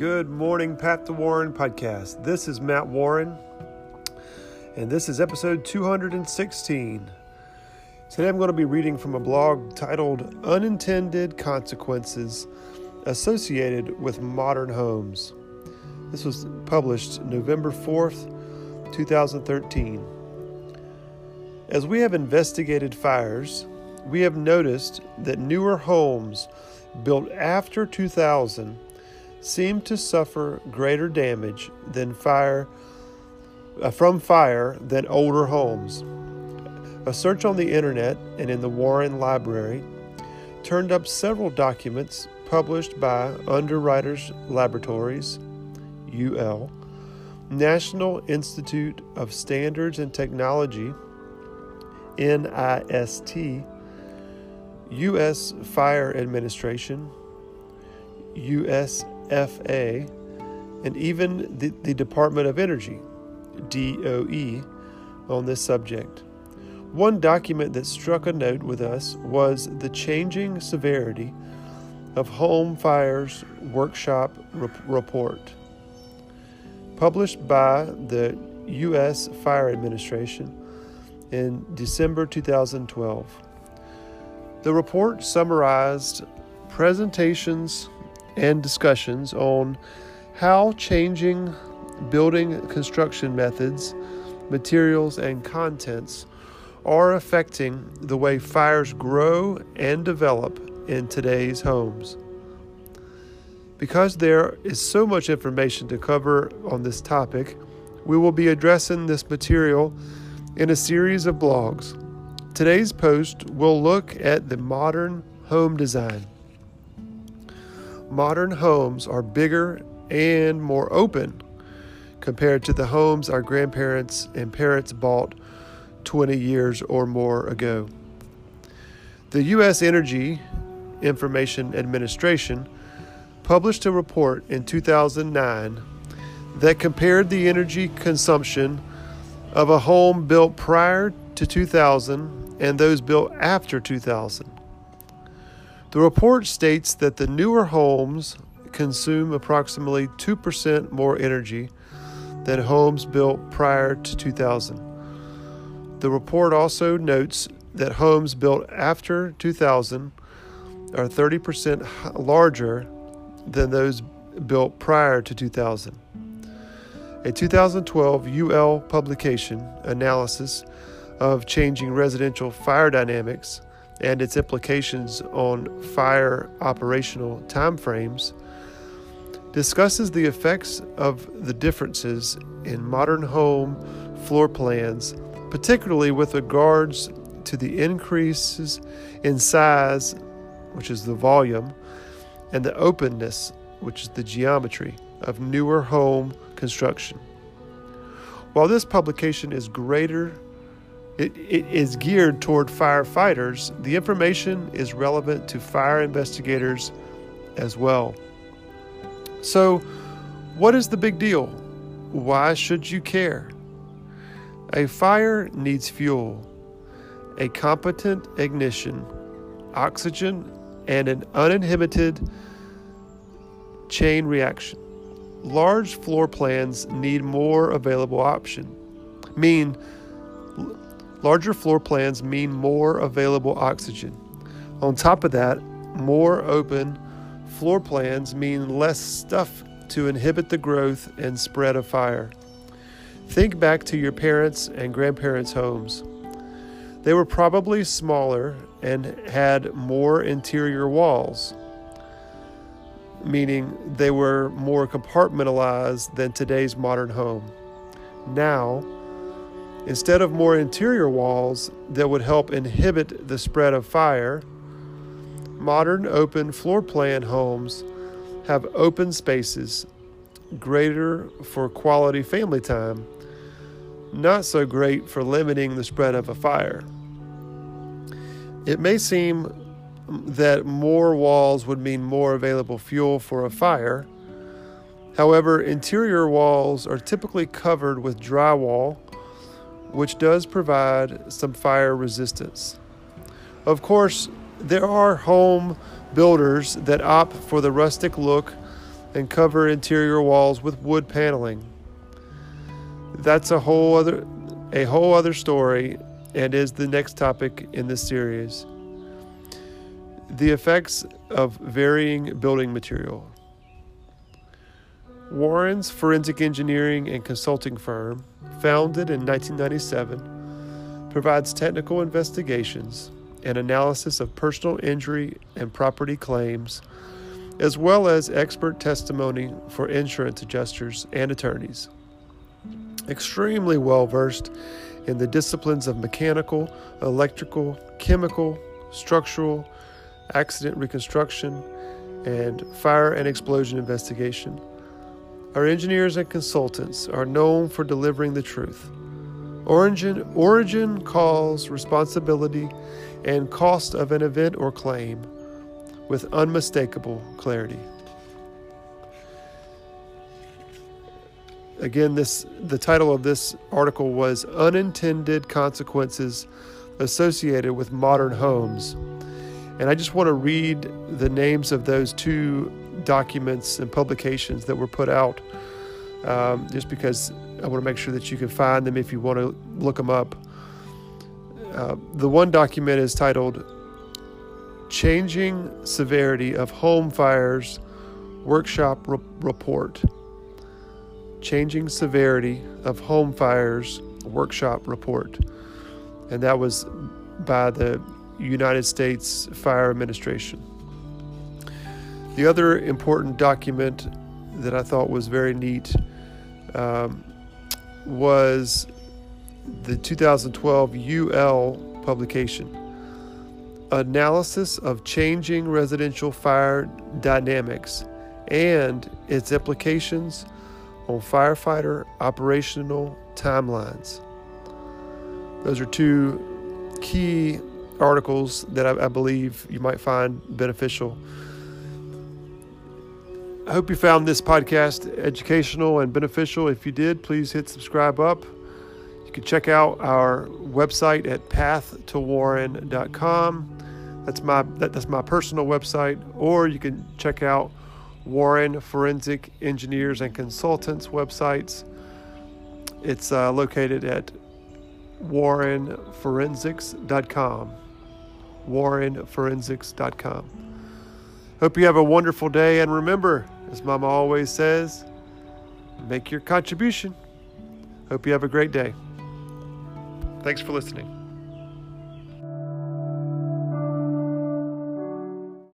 Good morning, Path to Warren Podcast. This is Matt Warren, and this is episode 216. Today I'm going to be reading from a blog titled Unintended Consequences Associated with Modern Homes. This was published November 4th, 2013. As we have investigated fires, we have noticed that newer homes built after 2000 seem to suffer greater damage from fire than older homes. A search on the internet and in the Warren Library turned up several documents published by Underwriters Laboratories, UL, National Institute of Standards and Technology, NIST, U.S. Fire Administration, USFA, and even the Department of Energy, DOE, on this subject. One document that struck a note with us was the changing severity of home fires workshop report, published by the U.S. Fire Administration in December 2012. The report summarized presentations and discussions on how changing building construction methods, materials, and contents are affecting the way fires grow and develop in today's homes. Because there is so much information to cover on this topic, we will be addressing this material in a series of blogs. Today's post will look at the modern home design. Modern homes are bigger and more open compared to the homes our grandparents and parents bought 20 years or more ago. The U.S. Energy Information Administration published a report in 2009 that compared the energy consumption of a home built prior to 2000 and those built after 2000. The report states that the newer homes consume approximately 2% more energy than homes built prior to 2000. The report also notes that homes built after 2000 are 30% larger than those built prior to 2000. A 2012 UL publication analysis of changing residential fire dynamics and its implications on fire operational timeframes discusses the effects of the differences in modern home floor plans, particularly with regards to the increases in size, which is the volume, and the openness, which is the geometry, of newer home construction. While this publication is greater, it is geared toward firefighters, the information is relevant to fire investigators as well. So, what is the big deal? Why should you care? A fire needs fuel, a competent ignition, oxygen, and an uninhibited chain reaction. Large floor plans need more available option. Larger floor plans mean more available oxygen. On top of that, more open floor plans mean less stuff to inhibit the growth and spread of fire. Think back to your parents' and grandparents' homes. They were probably smaller and had more interior walls, meaning they were more compartmentalized than today's modern home. Now, instead of more interior walls that would help inhibit the spread of fire, modern open floor plan homes have open spaces, greater for quality family time, not so great for limiting the spread of a fire. It may seem that more walls would mean more available fuel for a fire. However, interior walls are typically covered with drywall, which does provide some fire resistance. Of course, there are home builders that opt for the rustic look and cover interior walls with wood paneling. That's a whole other story, and is the next topic in this series. The effects of varying building material. Warren's Forensic Engineering and Consulting Firm, founded in 1997, provides technical investigations and analysis of personal injury and property claims, as well as expert testimony for insurance adjusters and attorneys. Extremely well versed in the disciplines of mechanical, electrical, chemical, structural, accident reconstruction, and fire and explosion investigation. Our engineers and consultants are known for delivering the truth. Origin, cause, responsibility, and cost of an event or claim with unmistakable clarity. Again, the title of this article was Unintended Consequences Associated with Modern Homes. And I just want to read the names of those two documents and publications that were put out, just because I want to make sure that you can find them if you want to look them up. The one document is titled Changing Severity of Home Fires Workshop Report. Changing Severity of Home Fires Workshop Report. And that was by the United States Fire Administration. The other important document that I thought was very neat was the 2012 UL publication, Analysis of Changing Residential Fire Dynamics and Its Implications on Firefighter Operational Timelines. Those are two key articles that I believe you might find beneficial. I hope you found this podcast educational and beneficial. If you did, please hit subscribe up. You can check out our website at pathtowarren.com. That's my personal website, or you can check out Warren Forensic Engineers and Consultants websites. It's located at warrenforensics.com. warrenforensics.com. Hope you have a wonderful day, and remember, as Mama always says, make your contribution. Hope you have a great day. Thanks for listening.